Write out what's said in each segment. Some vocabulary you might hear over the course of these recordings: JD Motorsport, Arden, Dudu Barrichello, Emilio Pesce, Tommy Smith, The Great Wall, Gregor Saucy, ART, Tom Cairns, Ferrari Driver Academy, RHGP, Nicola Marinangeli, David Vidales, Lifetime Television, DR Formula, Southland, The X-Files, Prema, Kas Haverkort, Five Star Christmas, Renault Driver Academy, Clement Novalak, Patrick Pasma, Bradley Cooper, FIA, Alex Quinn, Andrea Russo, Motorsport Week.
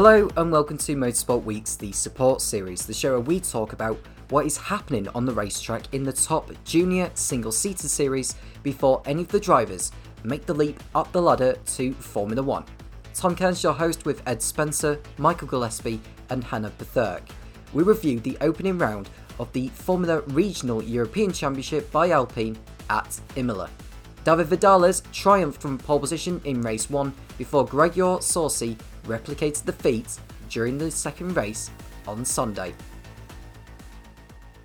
Hello and welcome to Motorsport Week's The Support Series, the show where we talk about what is happening on the racetrack in the top junior single-seater series before any of the drivers make the leap up the ladder to Formula One. Tom Cairns, your host, with Ed Spencer, Michael Gillespie and Hannah Bethurk. We review the opening round of the Formula Regional European Championship by Alpine at Imola. David Vidales triumphed from pole position in race 1 before Gregor Saucy replicated the feat during the second race on Sunday.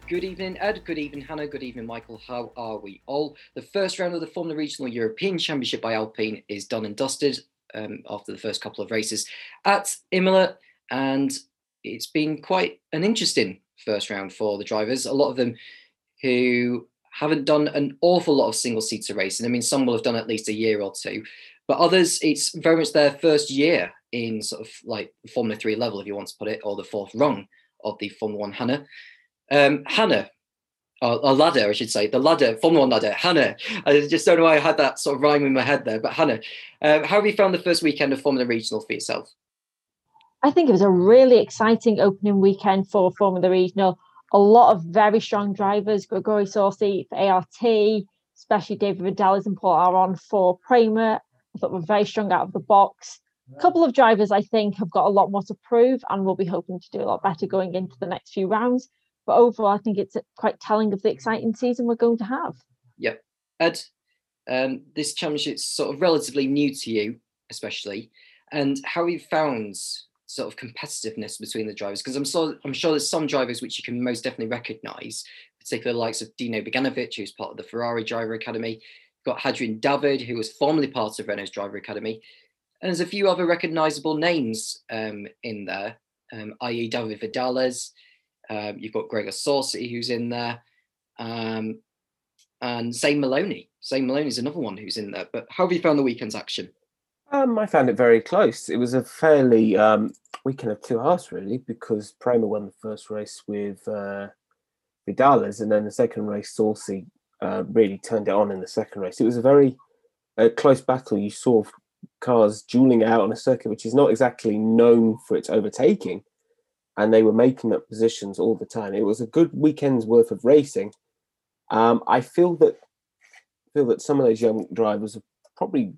Good evening, Ed. Good evening, Hannah. Good evening, Michael. How are we all? The first round of the Formula Regional European Championship by Alpine is done and dusted after the first couple of races at Imola, and it's been quite an interesting first round for the drivers. A lot of them who haven't done an awful lot of single-seater racing. I mean, some will have done at least a year or two, but others, it's very much their first year in sort of like Formula 3 level, if you want to put it, or the fourth rung of the Formula 1 Hannah. Formula 1 ladder, Hannah. I just don't know why I had that sort of rhyme in my head there, but Hannah, how have you found the first weekend of Formula Regional for yourself? I think it was a really exciting opening weekend for Formula Regional. A lot of very strong drivers, Gregor Saucy for ART, especially David Vidales and Paul Aron for Prema. I thought were very strong out of the box. A couple of drivers, I think, have got a lot more to prove and will be hoping to do a lot better going into the next few rounds. But overall, I think it's quite telling of the exciting season we're going to have. Yep. Ed, this championship's sort of relatively new to you, especially. And how you found sort of competitiveness between the drivers, because I'm sure there's some drivers which you can most definitely recognise, particularly the likes of Dino Beganovic, who's part of the Ferrari Driver Academy. You've got Hadrien David, who was formerly part of Renault's Driver Academy, and there's a few other recognisable names in there, i.e. David Vidales. You've got Gregor Saucy, who's in there, and Zane Maloney. Zane Maloney's another one who's in there. But how have you found the weekend's action? I found it very close. It was a fairly weekend of two halves, really, because Prema won the first race with Vidales, and then the second race, Saucy really turned it on in the second race. It was a very close battle. You saw cars dueling out on a circuit, which is not exactly known for its overtaking, and they were making up positions all the time. It was a good weekend's worth of racing. I feel that some of those young drivers have probably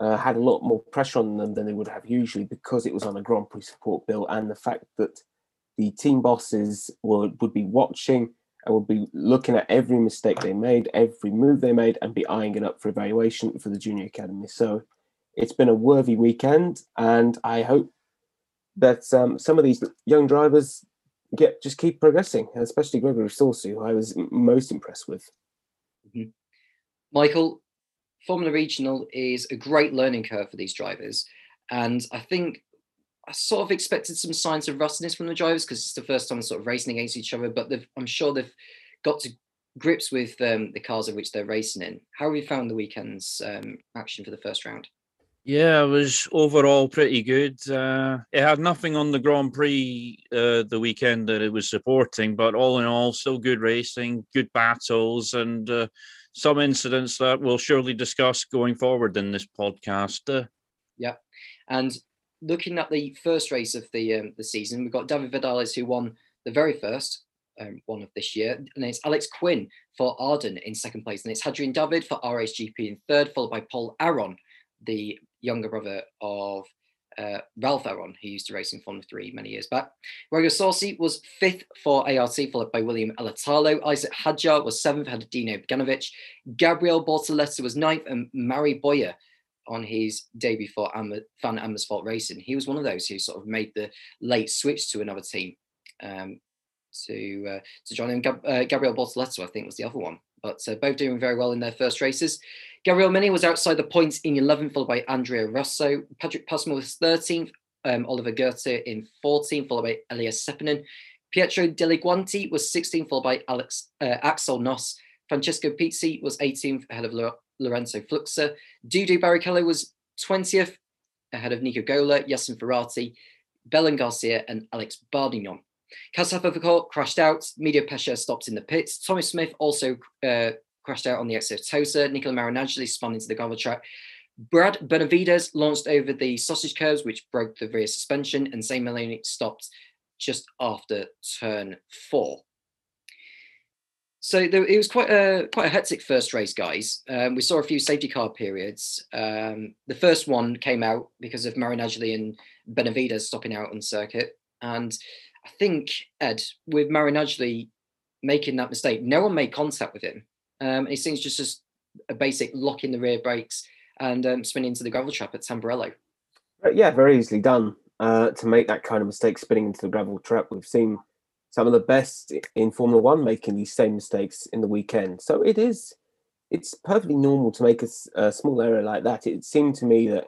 had a lot more pressure on them than they would have usually, because it was on a Grand Prix support bill, and the fact that the team bosses would be watching and would be looking at every mistake they made, every move they made, and be eyeing it up for evaluation for the junior academy. So it's been a worthy weekend, and I hope that some of these young drivers just keep progressing, especially Gregor Saucy, who I was most impressed with. Mm-hmm. Michael, Formula Regional is a great learning curve for these drivers, and I think I sort of expected some signs of rustiness from the drivers, because it's the first time sort of racing against each other, but I'm sure they've got to grips with the cars in which they're racing in. How have you found the weekend's action for the first round? Yeah, it was overall pretty good. It had nothing on the Grand Prix the weekend that it was supporting, but all in all, still good racing, good battles, and some incidents that we'll surely discuss going forward in this podcast. Yeah, and looking at the first race of the season, we've got David Vidales, who won the very first one of this year, and it's Alex Quinn for Arden in second place, and it's Hadrien David for RHGP in third, followed by Paul Aron, the younger brother of Ralph Aron, who used to race in Formula 3 many years back. Gregor Saucy was fifth for ART, followed by William Alatalo. Isack Hadjar was seventh, had Dino Beganovic. Gabriel Bortoleto was ninth, and Mari Boya on his debut for Van Amersfoort Racing. He was one of those who sort of made the late switch to another team to join him. Gabriel Bortoleto, I think, was the other one. But both doing very well in their first races. Gabriel Mini was outside the points in 11th, followed by Andrea Russo. Patrick Pasma was 13th, Oliver Goethe in 14th, followed by Elias Seppanen. Pietro Delli Guanti was 16th, followed by Axel Gnos. Francesco Pizzi was 18th, ahead of Lorenzo Fluxer. Dudu Barrichello was 20th, ahead of Nico Gola, Yasin Ferrati, Belen Garcia and Alex Bordignon. Kas Haverkort crashed out. Media Pesha stopped in the pits. Tommy Smith also crashed out on the exit of Tosa. Nicola Marinangeli spun into the gravel track. Brad Benavides launched over the sausage curves, which broke the rear suspension, and Zayn Maloney stopped just after turn 4. So it was quite a hectic first race, guys. We saw a few safety car periods. The first one came out because of Marinangeli and Benavides stopping out on circuit. And I think, Ed, with Marinangeli making that mistake, no one made contact with him. It seems just a basic lock in the rear brakes and spinning into the gravel trap at Tamburello. Yeah, very easily done to make that kind of mistake, spinning into the gravel trap. We've seen some of the best in Formula One making these same mistakes in the weekend. So it's perfectly normal to make a small error like that. It seemed to me that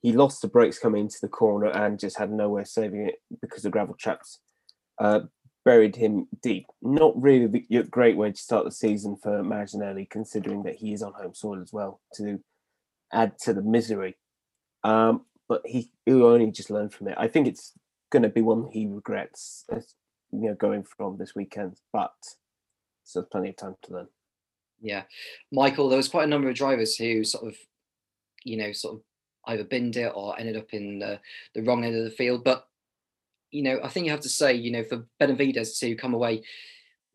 he lost the brakes coming into the corner and just had no way of saving it because the gravel traps buried him deep. Not really a great way to start the season for Marinangeli, considering that he is on home soil as well, to add to the misery. But he'll only just learn from it. I think it's going to be one he regrets, going from this weekend, but still plenty of time to learn. Yeah. Michael, there was quite a number of drivers who sort of either binned it or ended up in the wrong end of the field. But, I think you have to say, for Benavides to come away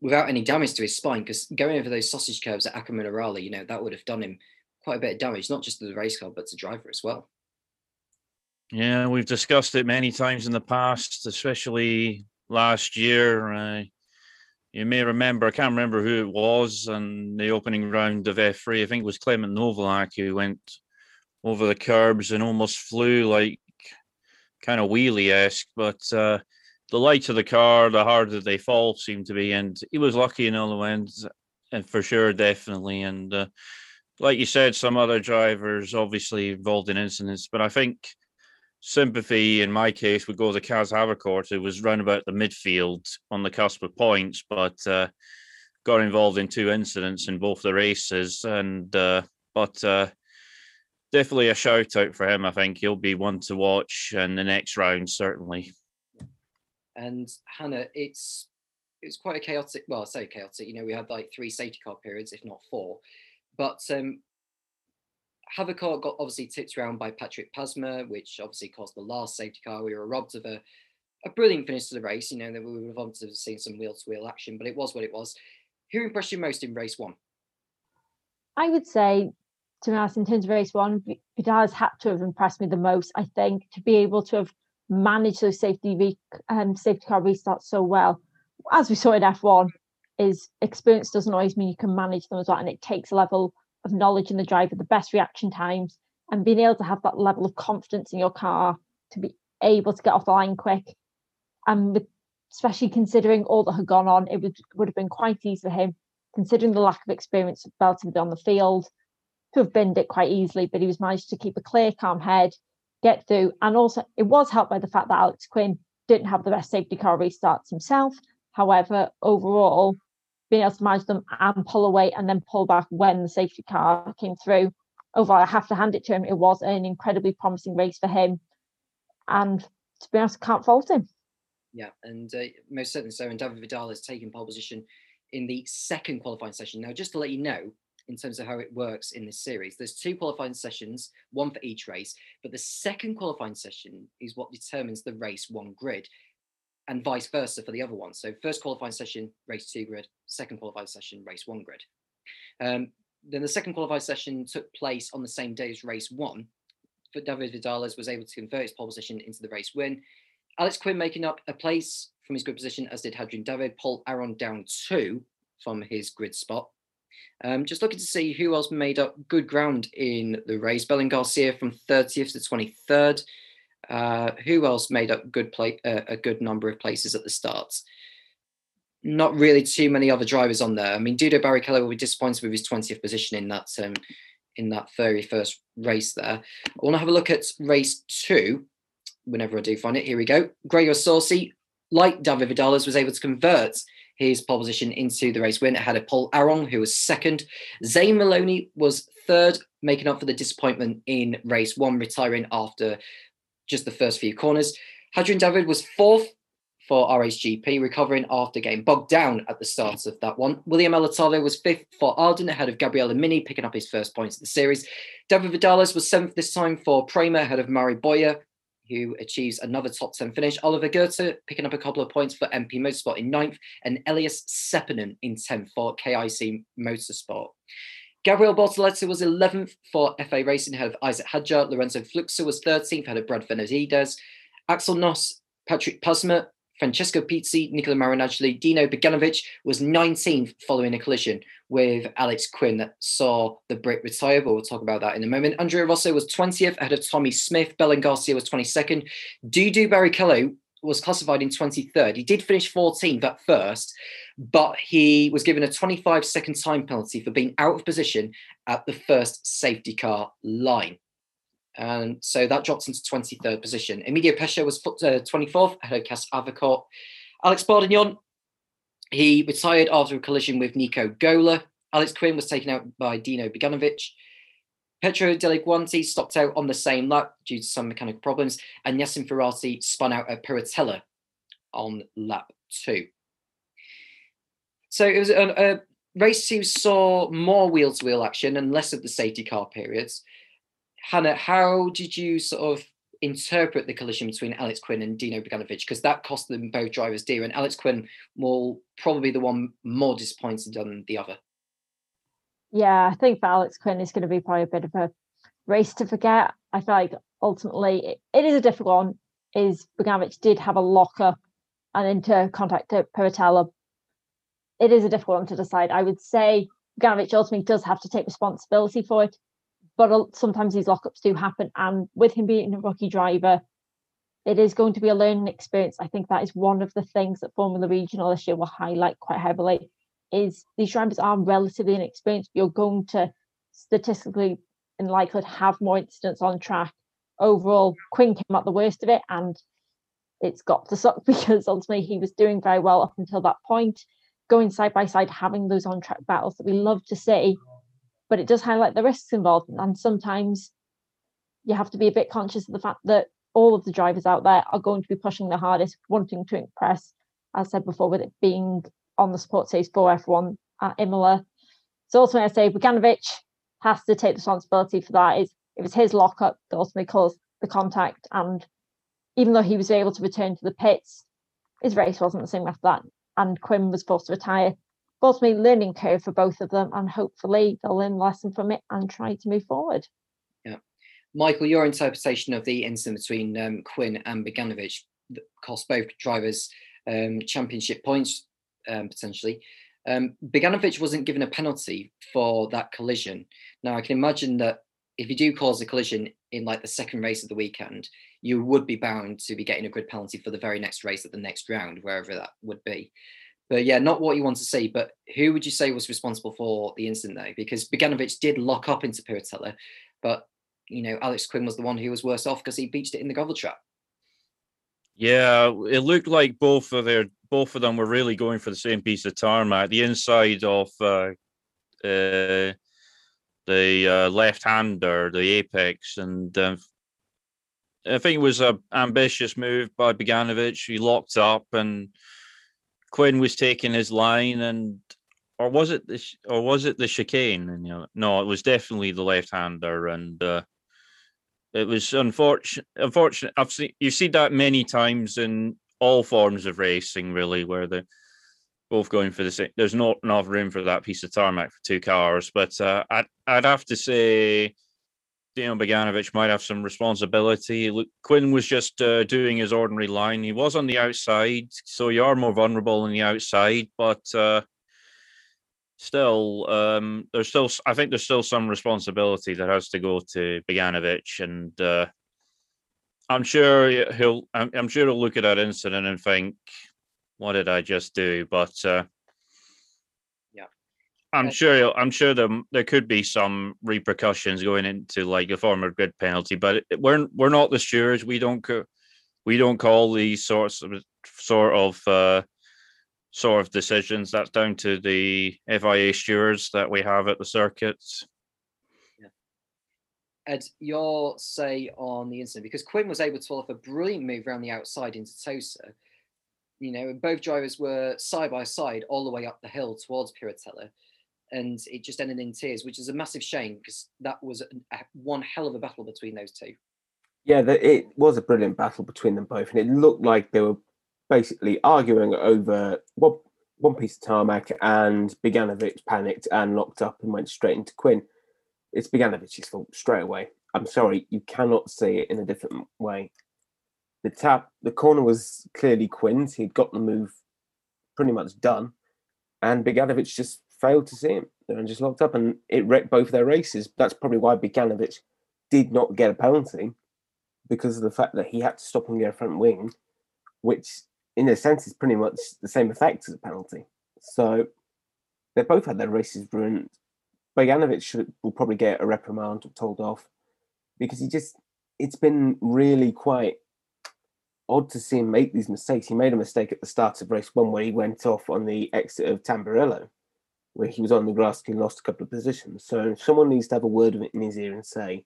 without any damage to his spine, because going over those sausage curves at Akamina Rally, that would have done him quite a bit of damage, not just to the race car, but to driver as well. Yeah, we've discussed it many times in the past, especially last year. You may remember, I can't remember who it was, in the opening round of F3, I think it was Clement Novalak, who went over the curbs and almost flew, like kind of wheelie-esque, but the lighter the car, the harder they fall, seemed to be, and he was lucky in all the ends, and for sure, definitely, and like you said, some other drivers obviously involved in incidents, but I think sympathy in my case would go to Kas Haverkort, who was round about the midfield on the cusp of points, but got involved in 2 incidents in both the races. And definitely a shout out for him. I think he'll be one to watch in the next round, certainly. And Hannah, it's quite a chaotic. Well, I say chaotic. We had like 3 safety car periods, if not 4. But Haverkort got obviously tipped around by Patrick Pasma, which obviously caused the last safety car. We were robbed of a brilliant finish to the race. That we would have wanted to have seen some wheel-to-wheel action, but it was what it was. Who impressed you most in race 1? I would say, to be honest, in terms of race 1, Vidales had to have impressed me the most, I think, to be able to have managed those safety car restarts so well. As we saw in F1, is experience doesn't always mean you can manage them as well, and it takes a level of knowledge in the driver, the best reaction times, and being able to have that level of confidence in your car to be able to get off the line quick. And especially considering all that had gone on, it would have been quite easy for him, considering the lack of experience relatively on the field, to have binned it quite easily, but he was managed to keep a clear, calm head, get through. And also it was helped by the fact that Alex Quinn didn't have the best safety car restarts himself. However, overall, being able to manage them and pull away and then pull back when the safety car came through. Overall, I have to hand it to him. It was an incredibly promising race for him. And to be honest, I can't fault him. Yeah, and most certainly so. And David Vidal has taken pole position in the second qualifying session. Now, just to let you know, in terms of how it works in this series, there's 2 qualifying sessions, 1 for each race. But the second qualifying session is what determines the race 1 grid, and vice versa for the other one. So first qualifying session, race 2 grid, second qualifying session, race 1 grid. Then the second qualifying session took place on the same day as race 1, but David Vidales was able to convert his pole position into the race win. Alex Quinn making up a place from his grid position, as did Hadrien David. Paul Aron down 2 from his grid spot. Just looking to see who else made up good ground in the race. Belen Garcia from 30th to 23rd. Who else made up a good number of places at the start? Not really too many other drivers on there. I mean, Dudu Barrichello will be disappointed with his 20th position in that very first race there. I want to have a look at race 2, whenever I do find it. Here we go. Gregor Saucy, like David Vidales, was able to convert his pole position into the race win. It had a Paul Aron, who was 2nd. Zayn Maloney was 3rd, making up for the disappointment in race 1, retiring after just the first few corners. Hadrien David was 4th, for RHGP, recovering after getting bogged down at the start of that one. William Alatalo was fifth for Arden, ahead of Gabriel Mini, picking up his first points of the series. David Vidales was seventh this time for Prema, ahead of Mari Boya, who achieves another top 10 finish. Oliver Goethe picking up a couple of points for MP Motorsport in 9th, and Elias Seppanen in 10th for KIC Motorsport. Gabriel Bortoleto was 11th for FA Racing, ahead of Isack Hadjar. Lorenzo Fluxer was 13th, ahead of Brad Benavides. Axel Gnos, Patrick Pasma, Francesco Pizzi, Nicola Marinangeli, Dino Beganovic was 19th following a collision with Alex Quinn that saw the Brit retire, but we'll talk about that in a moment. Andrea Rosso was 20th, ahead of Tommy Smith. Belen Garcia was 22nd. Dudu Barrichello was classified in 23rd. He did finish 14th at first, but he was given a 25-second time penalty for being out of position at the first safety car line. And so that drops into 23rd position. Emilio Pesce was 24th, ahead of Kas Haverkort. Alex Bordignon, he retired after a collision with Nico Gola. Alex Quinn was taken out by Dino Beganovic. Pietro Delli Guanti stopped out on the same lap due to some mechanical problems. And Yasin Ferrati spun out at Piratella on lap 2. So it was a race who saw more wheel-to-wheel action and less of the safety car periods. Hannah, how did you sort of interpret the collision between Alex Quinn and Dino Beganovic? Because that cost them both drivers dear, and Alex Quinn will probably be the one more disappointed than the other. Yeah, I think for Alex Quinn, it's going to be probably a bit of a race to forget. I feel like ultimately it is a difficult one. Is Beganovic did have a lock-up and into contact at Piratella. It is a difficult one to decide. I would say Beganovic ultimately does have to take responsibility for it. But sometimes these lockups do happen. And with him being a rookie driver, it is going to be a learning experience. I think that is one of the things that Formula Regional this year will highlight quite heavily, is these drivers are relatively inexperienced. You're going to statistically in likelihood have more incidents on track. Overall, Quinn came out the worst of it, and it's got to suck because ultimately he was doing very well up until that point, going side by side, having those on-track battles that we love to see. But it does highlight the risks involved. And sometimes you have to be a bit conscious of the fact that all of the drivers out there are going to be pushing the hardest, wanting to impress, as I said before, with it being on the support series for F1 at Imola. So ultimately, I say Beganovic has to take responsibility for that. It was his lockup that ultimately caused the contact. And even though he was able to return to the pits, his race wasn't the same after that. And Quinn was forced to retire. Ultimately, learning curve for both of them, and hopefully they'll learn a lesson from it and try to move forward. Yeah, Michael, your interpretation of the incident between Quinn and Beganovic that cost both drivers championship points potentially. Beganovic wasn't given a penalty for that collision. Now, I can imagine that if you do cause a collision in like the second race of the weekend, you would be bound to be getting a grid penalty for the very next race at the next round, wherever that would be. But yeah, not what you want to see, but who would you say was responsible for the incident though? Because Beganovic did lock up into Piratella, but, you know, Alex Quinn was the one who was worse off because he beached it in the gravel trap. Yeah, it looked like both of them were really going for the same piece of tarmac. The inside of the left-hander, the apex, and I think it was an ambitious move by Beganovic. He locked up and Quinn was taking his line, and or was it the chicane? And, you know, no, it was definitely the left-hander, and it was unfortunate. You've seen that many times in all forms of racing, really, where they're both going for the same. There's not enough room for that piece of tarmac for two cars, but I'd have to say Dino Beganovic might have some responsibility. Look, Quinn was just doing his ordinary line. He was on the outside, so you are more vulnerable on the outside. But still, I think there's still some responsibility that has to go to Beganovic, and I'm sure he'll look at that incident and think, "What did I just do?" But I'm sure there could be some repercussions going into like a form of grid penalty, but we're not the stewards. We don't call these sort of decisions. That's down to the FIA stewards that we have at the circuits. Yeah. Ed, your say on the incident, because Quinn was able to pull off a brilliant move around the outside into Tosa. you know, and both drivers were side by side all the way up the hill towards Pirazzella, and it just ended in tears, which is a massive shame because that was one hell of a battle between those two. Yeah, it was a brilliant battle between them both, and it looked like they were basically arguing over one piece of tarmac, and Beganovic panicked and locked up and went straight into Quinn. It's Beganovic's fault straight away. I'm sorry, you cannot see it in a different way. The corner was clearly Quinn's. He'd got the move pretty much done, and Beganovic just failed to see him and just locked up, and it wrecked both their races. That's probably why Beganovic did not get a penalty, because of the fact that he had to stop on their front wing, which in a sense is pretty much the same effect as a penalty. So they both had their races ruined. Beganovic will probably get a reprimand or told off, because it's been really quite odd to see him make these mistakes. He made a mistake at the start of race one where he went off on the exit of Tamburello, where he was on the grass and lost a couple of positions. So someone needs to have a word of it in his ear and say,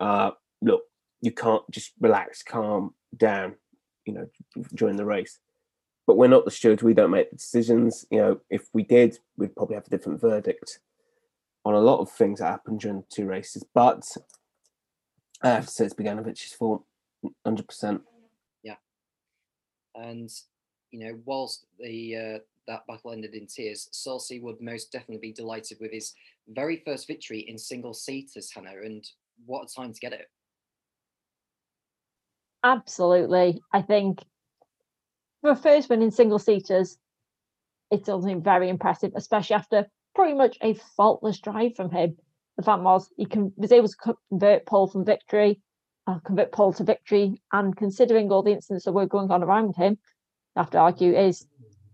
look, you can't just relax, calm down, you know, during the race. But we're not the stewards. We don't make the decisions. You know, if we did, we'd probably have a different verdict on a lot of things that happened during the two races. But I have to say it's Beganovic's fault, 100%. And, you know, whilst that battle ended in tears, Saucy would most definitely be delighted with his very first victory in single-seaters, Hannah, and what a time to get it. Absolutely. I think for a first win in single-seaters, it's something very impressive, especially after pretty much a faultless drive from him. The fact was he was able to convert Paul to victory, and considering all the incidents that were going on around him, I have to argue is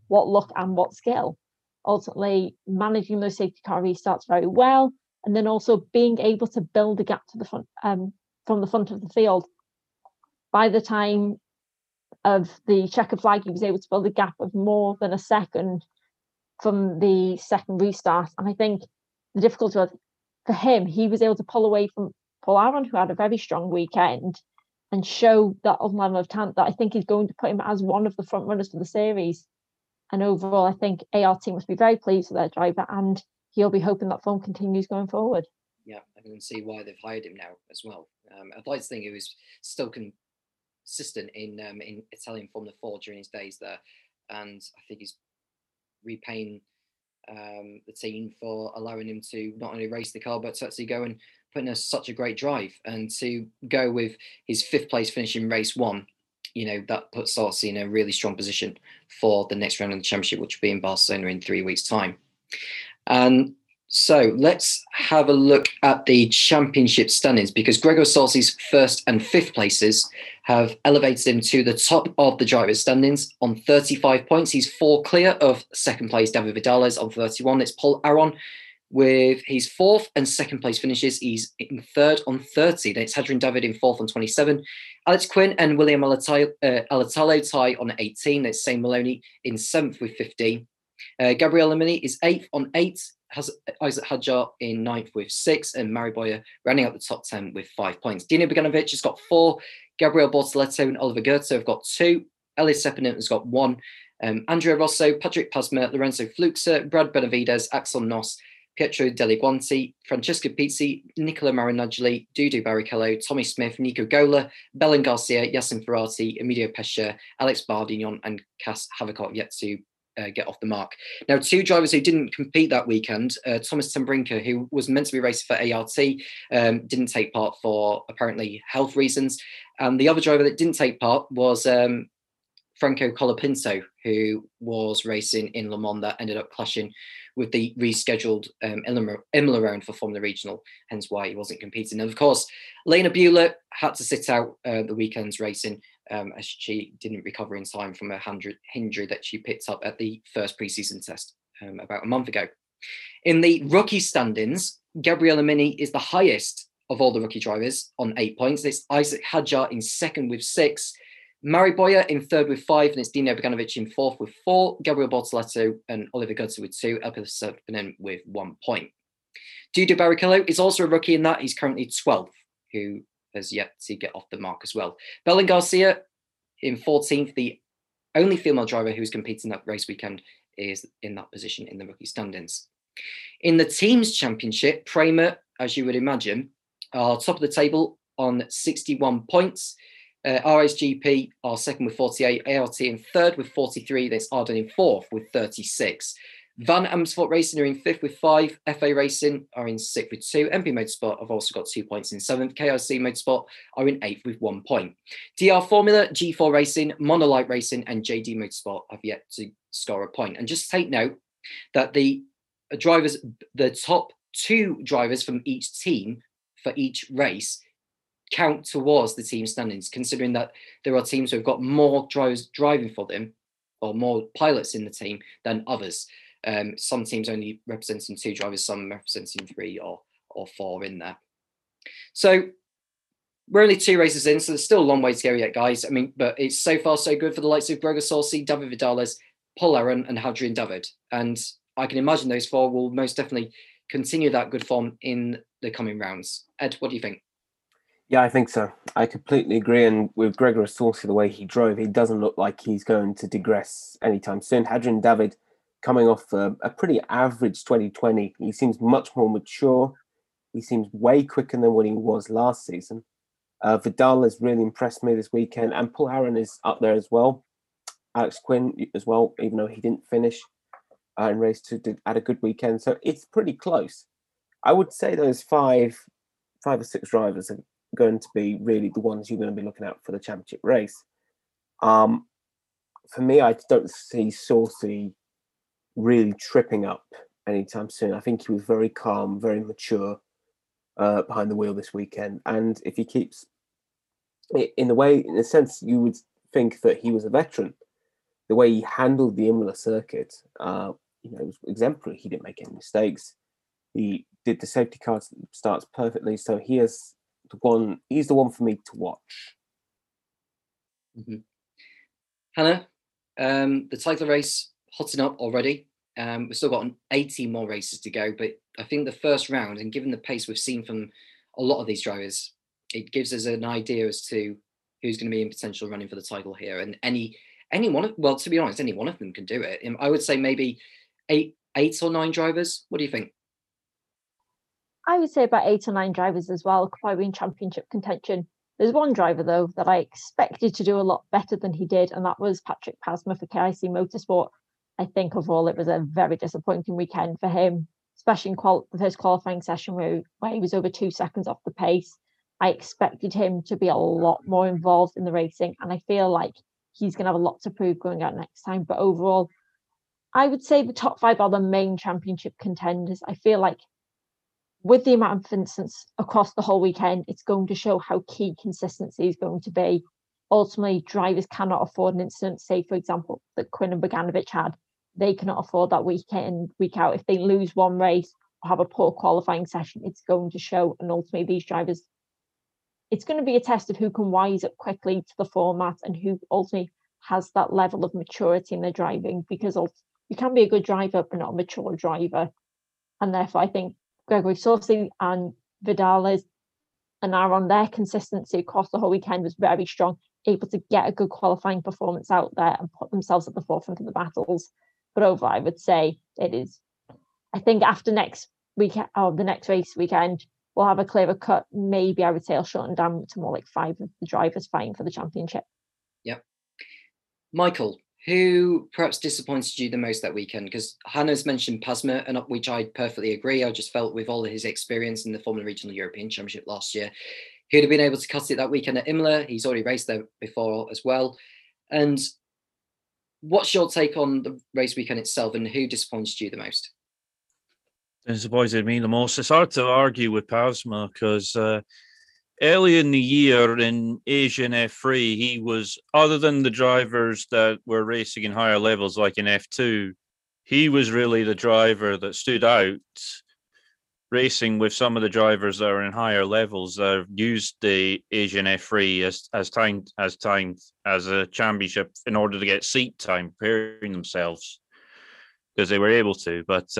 what luck and what skill. Ultimately, managing those safety car restarts very well, and then also being able to build a gap to the front from the front of the field. By the time of the checkered flag, he was able to build a gap of more than a second from the second restart, and I think the difficulty was for him, he was able to pull away from Paul Aron, who had a very strong weekend, and show that other level of talent that I think is going to put him as one of the front runners for the series. And overall, I think ART must be very pleased with their driver, and he'll be hoping that form continues going forward. Yeah, I can see why they've hired him now as well. I'd like to think he was still consistent in Italian Formula 4 during his days there, and I think he's repaying the team for allowing him to not only race the car, but to actually go and putting us such a great drive, and to go with his fifth place finish in race one, you know, that puts Saucy in a really strong position for the next round of the championship, which will be in Barcelona in 3 weeks' time. And so let's have a look at the championship standings, because Gregor Saucy's first and fifth places have elevated him to the top of the drivers' standings on 35 points. He's 4 clear of second place David Vidales on 31. It's Paul Aron with his fourth and second place finishes. He's in third on 30. Then it's Hadrien David in fourth on 27. Alex Quinn and William Alatalo tie on 18. It's Sam Maloney in seventh with 15. Gabriel Bortoleto is eighth on 8. Isack Hadjar in ninth with 6. And Mari Boya rounding out the top 10 with 5 points. Dino Beganovic has got 4. Gabriel Bortoleto and Oliver Goethe have got 2. Ellis Sepinen has got 1. Andrea Rosso, Patrick Pasma, Lorenzo Fluxer, Brad Benavides, Axel Gnos, Pietro Delli Guanti, Francesco Pizzi, Nicola Marinangeli, Dudu Barrichello, Tommy Smith, Nico Gola, Belen Garcia, Yasin Ferrati, Emilio Pesce, Alex Bordignon, and Kas Haverkort yet to get off the mark. Now, 2 drivers who didn't compete that weekend, Thomas Tambrinka, who was meant to be racing for ART, didn't take part for apparently health reasons. And the other driver that didn't take part was Franco Colapinto, who was racing in Le Mans, that ended up clashing with the rescheduled Imola round for Formula Regional, hence why he wasn't competing. And of course, Lena Buehler had to sit out the weekend's racing as she didn't recover in time from a hand injury that she picked up at the first pre-season test about a month ago. In the rookie standings, Gabriel Bortoleto is the highest of all the rookie drivers on 8 points. It's Isack Hadjar in second with 6. Mari Boya in third with 5, and it's Dino Beganovic in fourth with 4, Gabriel Bortoleto and Oliver Goethe with 2, Alex Sepinen with 1 point. Dudu Barrichello is also a rookie in that he's currently 12th, who has yet to get off the mark as well. Belen Garcia in 14th, the only female driver who's competing that race weekend is in that position in the rookie standings. In the teams championship, Prema, as you would imagine, are top of the table on 61 points. RSGP are second with 48, ART in third with 43, that's Arden in fourth with 36. Van Amersfoort Racing are in fifth with 5, FA Racing are in sixth with 2, MP Motorsport have also got 2 points in seventh, KRC Motorsport are in eighth with 1 point. DR Formula, G4 Racing, Monolite Racing and JD Motorsport have yet to score a point. And just take note that the top 2 drivers from each team for each race count towards the team standings, considering that there are teams who have got more drivers driving for them or more pilots in the team than others. Some teams only representing 2 drivers, some representing 3 or 4 in there. So we're only 2 races in, so there's still a long way to go yet, guys. I mean, but it's so far so good for the likes of Gregor Saucy, David Vidales, Paul Aron and Hadrien David. And I can imagine those 4 will most definitely continue that good form in the coming rounds. Ed, what do you think? Yeah, I think so. I completely agree. And with Gregor Saucy, the way he drove, he doesn't look like he's going to digress anytime soon. Hadrien David, coming off a pretty average 2020, he seems much more mature. He seems way quicker than what he was last season. Vidal has really impressed me this weekend. And Paul Aron is up there as well. Alex Quinn as well, even though he didn't finish in race 2, did had a good weekend. So it's pretty close. I would say those five or 6 drivers are going to be really the ones you're going to be looking at for the championship race. For me, I don't see Saucy really tripping up anytime soon. I think he was very calm, very mature behind the wheel this weekend. And if he keeps in a sense, you would think that he was a veteran. The way he handled the Imola circuit, it was exemplary. He didn't make any mistakes. He did the safety car starts perfectly. So he is he's the one for me to watch. Mm-hmm. Hannah, the title race hotting up already. We've still got 18 more races to go, but I think the first round, and given the pace we've seen from a lot of these drivers, it gives us an idea as to who's going to be in potential running for the title here. And any one of them can do it. I would say maybe eight or 9 drivers. What do you think? I would say about 8 or 9 drivers as well could probably be in championship contention. There's one driver, though, that I expected to do a lot better than he did, and that was Patrick Pasma for KIC Motorsport. I think, overall, it was a very disappointing weekend for him, especially in the first qualifying session where he was over 2 seconds off the pace. I expected him to be a lot more involved in the racing, and I feel like he's going to have a lot to prove going out next time. But overall, I would say the top 5 are the main championship contenders. I feel like with the amount of incidents across the whole weekend, it's going to show how key consistency is going to be. Ultimately, drivers cannot afford an incident, say, for example, that Quinn and Beganovic had. They cannot afford that week in, week out. If they lose one race or have a poor qualifying session, it's going to show. And ultimately, these drivers, it's going to be a test of who can wise up quickly to the format and who ultimately has that level of maturity in their driving, because you can be a good driver, but not a mature driver. And therefore, I think Gregor Saucy and Vidales and Aron, their consistency across the whole weekend was very strong, able to get a good qualifying performance out there and put themselves at the forefront of the battles. But overall, I would say it is. I think after next week or the next race weekend, we'll have a clearer cut. Maybe I would say I'll shorten down to more like 5 of the drivers fighting for the championship. Yep. Michael, who perhaps disappointed you the most that weekend? Because Hannah's mentioned Pasma, and which I perfectly agree. I just felt with all of his experience in the Formula Regional European Championship last year, he'd have been able to cut it that weekend at Imola. He's already raced there before as well. And what's your take on the race weekend itself, and who disappointed you the most? Disappointed me the most. It's hard to argue with Pasma because early in the year in Asian F3, he was, other than the drivers that were racing in higher levels, like in F2, he was really the driver that stood out, racing with some of the drivers that are in higher levels that have used the Asian F3 as a championship in order to get seat time, preparing themselves because they were able to. But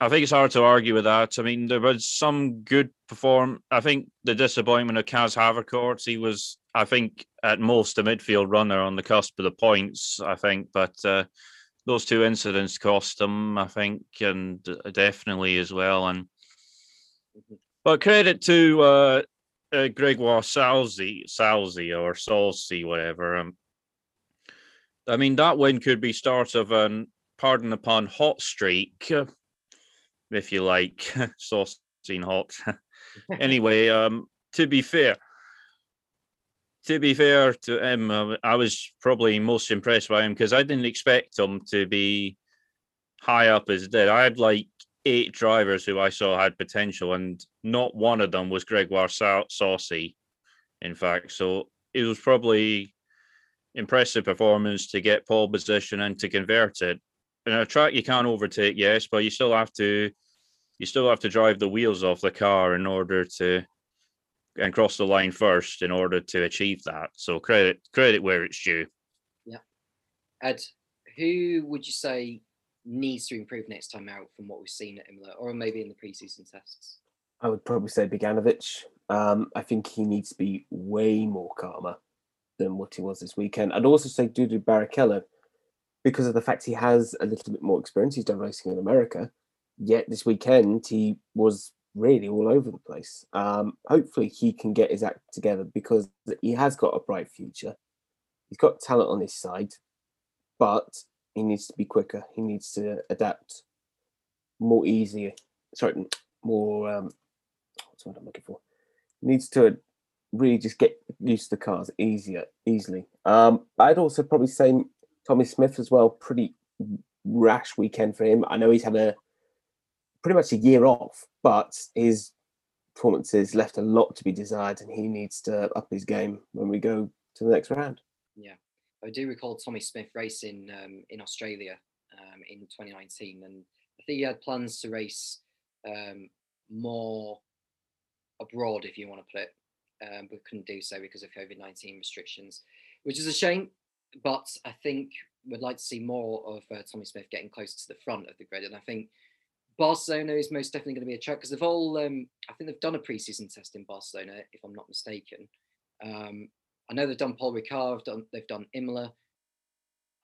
I think it's hard to argue with that. I mean, there was some good perform. I think the disappointment of Kas Haverkort, he was, I think, at most a midfield runner on the cusp of the points, I think. But those two incidents cost him, I think, and definitely as well. And but credit to Gregor Saucy, whatever. I mean, that win could be start of an, pardon the pun, hot streak, if you like, sauce seen hot. Anyway, to be fair to him, I was probably most impressed by him because I didn't expect him to be high up as he did. I had like 8 drivers who I saw had potential, and not one of them was Gregor Saucy, in fact. So it was probably impressive performance to get pole position and to convert it. In a track you can't overtake, yes, but you still have to drive the wheels off the car in order to and cross the line first in order to achieve that. So credit where it's due. Yeah. Ed, who would you say needs to improve next time out from what we've seen at Imola, or maybe in the preseason tests? I would probably say Beganovic. I think he needs to be way more calmer than what he was this weekend. I'd also say Dudu Barrichello, because of the fact he has a little bit more experience. He's done racing in America, yet this weekend he was really all over the place. Hopefully he can get his act together because he has got a bright future. He's got talent on his side, but he needs to be quicker. He needs to adapt more easier. Sorry, more, what's the word I'm looking for? He needs to really just get used to the cars easily. I'd also probably say Tommy Smith as well, pretty rash weekend for him. I know he's had pretty much a year off, but his performances left a lot to be desired, and he needs to up his game when we go to the next round. Yeah, I do recall Tommy Smith racing in Australia in 2019, and I think he had plans to race more abroad, if you want to put it, but couldn't do so because of COVID-19 restrictions, which is a shame. But I think we'd like to see more of Tommy Smith getting closer to the front of the grid. And I think Barcelona is most definitely going to be a track because they've all, I think they've done a pre-season test in Barcelona, if I'm not mistaken. I know they've done Paul Ricard, they've done Imola.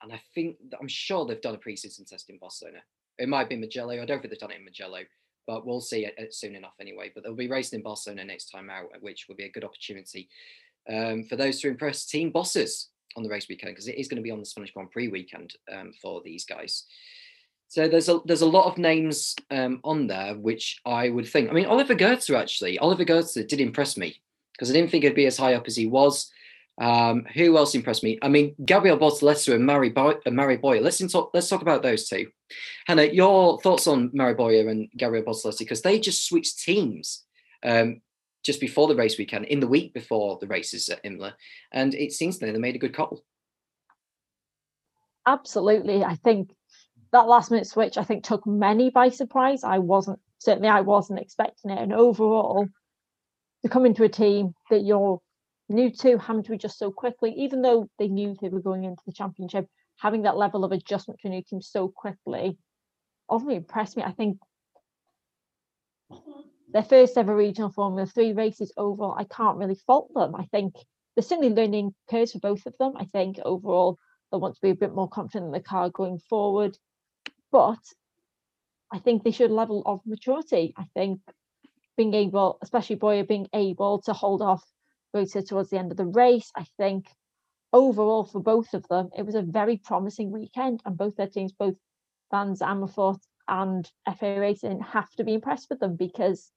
And I think, I'm sure they've done a pre-season test in Barcelona. It might be Mugello. I don't think they've done it in Mugello, but we'll see it soon enough anyway. But they'll be racing in Barcelona next time out, which will be a good opportunity for those to impress team bosses on the race weekend, because it is going to be on the Spanish Grand Prix weekend for these guys. So there's a lot of names on there, which I would think. I mean, Oliver Goethe did impress me because I didn't think he'd be as high up as he was. Who else impressed me? I mean, Gabriel Bortoleto and Mari Boya. Let's talk about those two. Hannah, your thoughts on Mari Boya and Gabriel Bortoleto, because they just switched teams just before the race weekend, in the week before the races at Imola. And it seems they made a good call. Absolutely. I think that last minute switch, I think, took many by surprise. I wasn't expecting it. And overall, to come into a team that you're new to, having to adjust so quickly, even though they knew they were going into the championship, having that level of adjustment to a new team so quickly, obviously impressed me. I think their first ever regional Formula 3 races overall, I can't really fault them. I think there's certainly learning curves for both of them. I think overall, they want to be a bit more confident in the car going forward. But I think they should level of maturity. I think being able, especially Boyer, being able to hold off Goethe towards the end of the race. I think overall for both of them, it was a very promising weekend, and both their teams, both Vans Amerfort and FA Racing, have to be impressed with them, because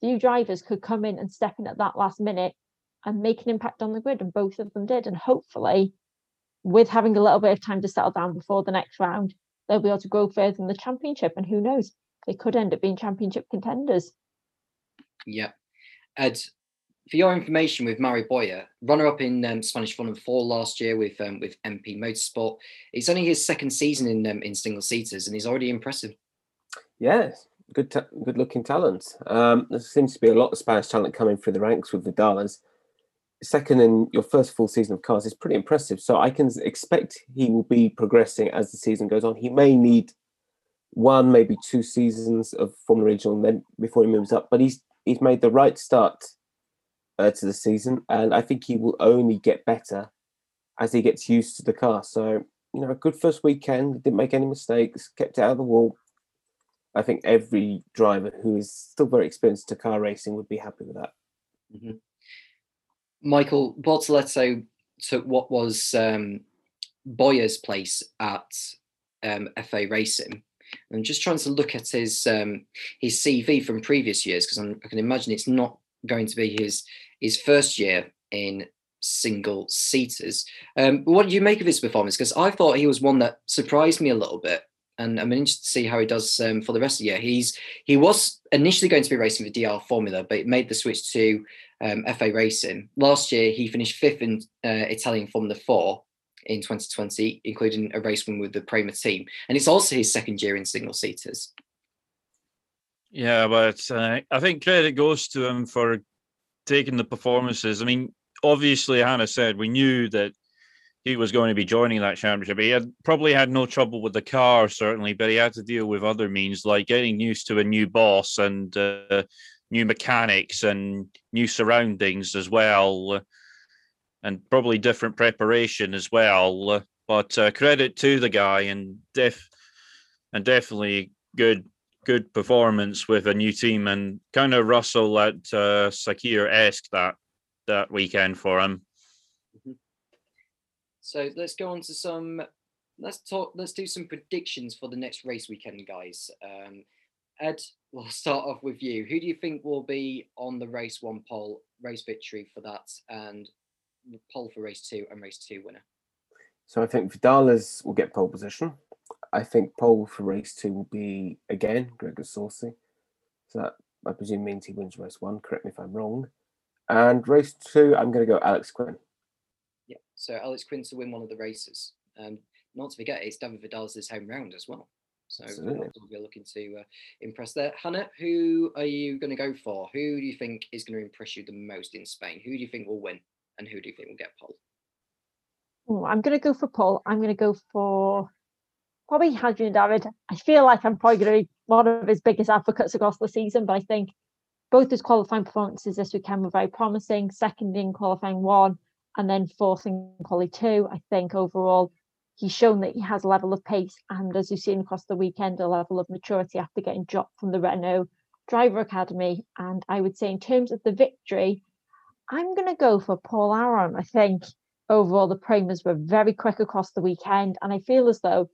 few drivers could come in and step in at that last minute and make an impact on the grid, and both of them did. And hopefully, with having a little bit of time to settle down before the next round, they'll be able to grow further in the championship, and who knows, they could end up being championship contenders. Yeah. Ed, for your information, with Mari Boya, runner-up in Spanish Formula 4 last year with MP Motorsport, it's only his second season in single-seaters, and he's already impressive. Yeah, good-looking talent. There seems to be a lot of Spanish talent coming through the ranks with Vidales. Second in your first full season of cars is pretty impressive, so I can expect he will be progressing as the season goes on. He may need one, maybe two seasons of Formula Regional and then before he moves up. But he's made the right start to the season, and I think he will only get better as he gets used to the car. So, you know, a good first weekend, didn't make any mistakes, kept it out of the wall. I think every driver who is still very experienced to car racing would be happy with that. Mm-hmm. Michael, Bortoleto took what was Boya's place at FA Racing. I'm just trying to look at his CV from previous years, because I can imagine it's not going to be his first year in single seaters. But what did you make of his performance? Because I thought he was one that surprised me a little bit, and I'm interested to see how he does for the rest of the year. He was initially going to be racing for DR Formula, but made the switch to FA Racing. Last year, he finished fifth in Italian Formula 4 in 2020, including a race win with the Prema team. And it's also his second year in single-seaters. Yeah, but I think credit goes to him for taking the performances. I mean, obviously, Hannah said we knew that he was going to be joining that championship. He probably had no trouble with the car, certainly, but he had to deal with other means, like getting used to a new boss and new mechanics and new surroundings as well, and probably different preparation as well. But credit to the guy, and definitely good performance with a new team, and kind of Russell at Sakir-esque that weekend for him. So let's go on to some. Let's do some predictions for the next race weekend, guys. Ed, we'll start off with you. Who do you think will be on the race one pole, race victory for that, and pole for race two and race two winner? So I think Vidales will get pole position. I think pole for race two will be, again, Gregor Saucy. So that, I presume, means he wins race one. Correct me if I'm wrong. And race two, I'm going to go Alex Quinn. Yeah, so Alex Quinn to win one of the races. Not to forget, it's David Vidales' home round as well. So we're looking to impress there. Hannah, who are you going to go for? Who do you think is going to impress you the most in Spain? Who do you think will win? And who do you think will get pole? Oh, I'm going to go for pole. I'm going to go for probably Hadrien David. I feel like I'm probably going to be one of his biggest advocates across the season, but I think both his qualifying performances this weekend were very promising. Second in qualifying one and then fourth in quali two. I think overall he's shown that he has a level of pace and, as you've seen across the weekend, a level of maturity after getting dropped from the Renault Driver Academy. And I would say in terms of the victory, I'm going to go for Paul Aron. I think overall the Premas were very quick across the weekend, and I feel as though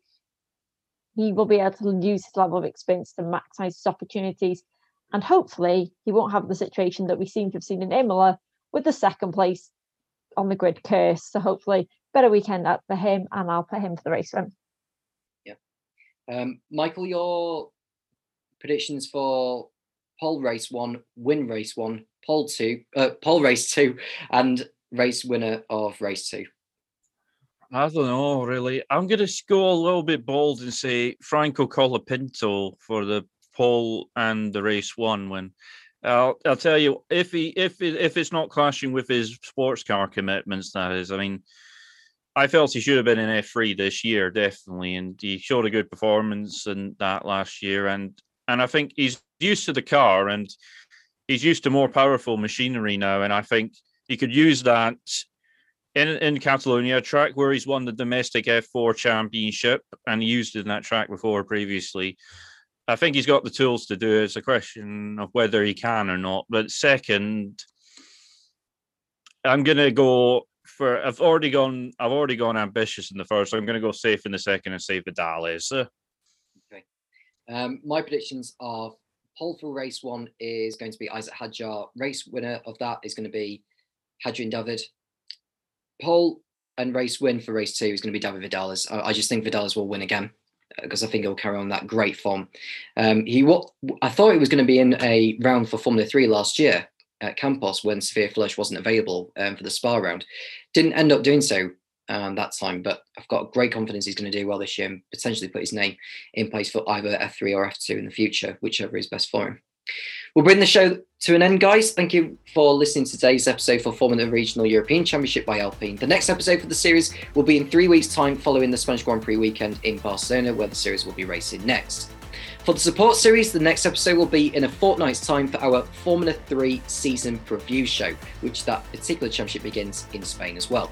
he will be able to use his level of experience to maximise his opportunities, and hopefully he won't have the situation that we seem to have seen in Imola with the second place on the grid curse. So hopefully better weekend out for him, and I'll put him for the race win. Yeah. Michael, your predictions for pole race one, win race one, pole race two, and race winner of race two? I don't know, really. I'm going to go a little bit bold and say Franco Colapinto for the pole and the race one win. I'll tell you, if it's not clashing with his sports car commitments, that is. I mean, I felt he should have been in F3 this year, definitely, and he showed a good performance in that last year, and I think he's used to the car, and he's used to more powerful machinery now, and I think he could use that in Catalonia, a track where he's won the domestic F4 championship, and he used it in that track before previously. I think he's got the tools to do it. It's a question of whether he can or not. But second, I'm going to go for... I've already gone ambitious in the first, so I'm going to go safe in the second and say Vidales. Okay. My predictions are pole for race one is going to be Isack Hadjar. Race winner of that is going to be Hadrien David. Pole and race win for race two is going to be David Vidales. I just think Vidales will win again, because I think he'll carry on that great form. I thought he was going to be in a round for Formula 3 last year at Campos when Sophia Flush wasn't available for the Spa round. Didn't end up doing so that time, but I've got great confidence he's going to do well this year and potentially put his name in place for either F3 or F2 in the future, whichever is best for him. We'll bring the show to an end, guys. Thank you for listening to today's episode for Formula Regional European Championship by Alpine. The next episode for the series will be in 3 weeks' time, following the Spanish Grand Prix weekend in Barcelona, where the series will be racing next. For the Support Series, the next episode will be in a fortnight's time for our Formula 3 season preview show, which that particular championship begins in Spain as well.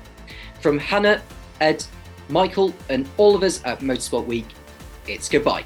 From Hannah, Ed, Michael and all of us at Motorsport Week, it's goodbye.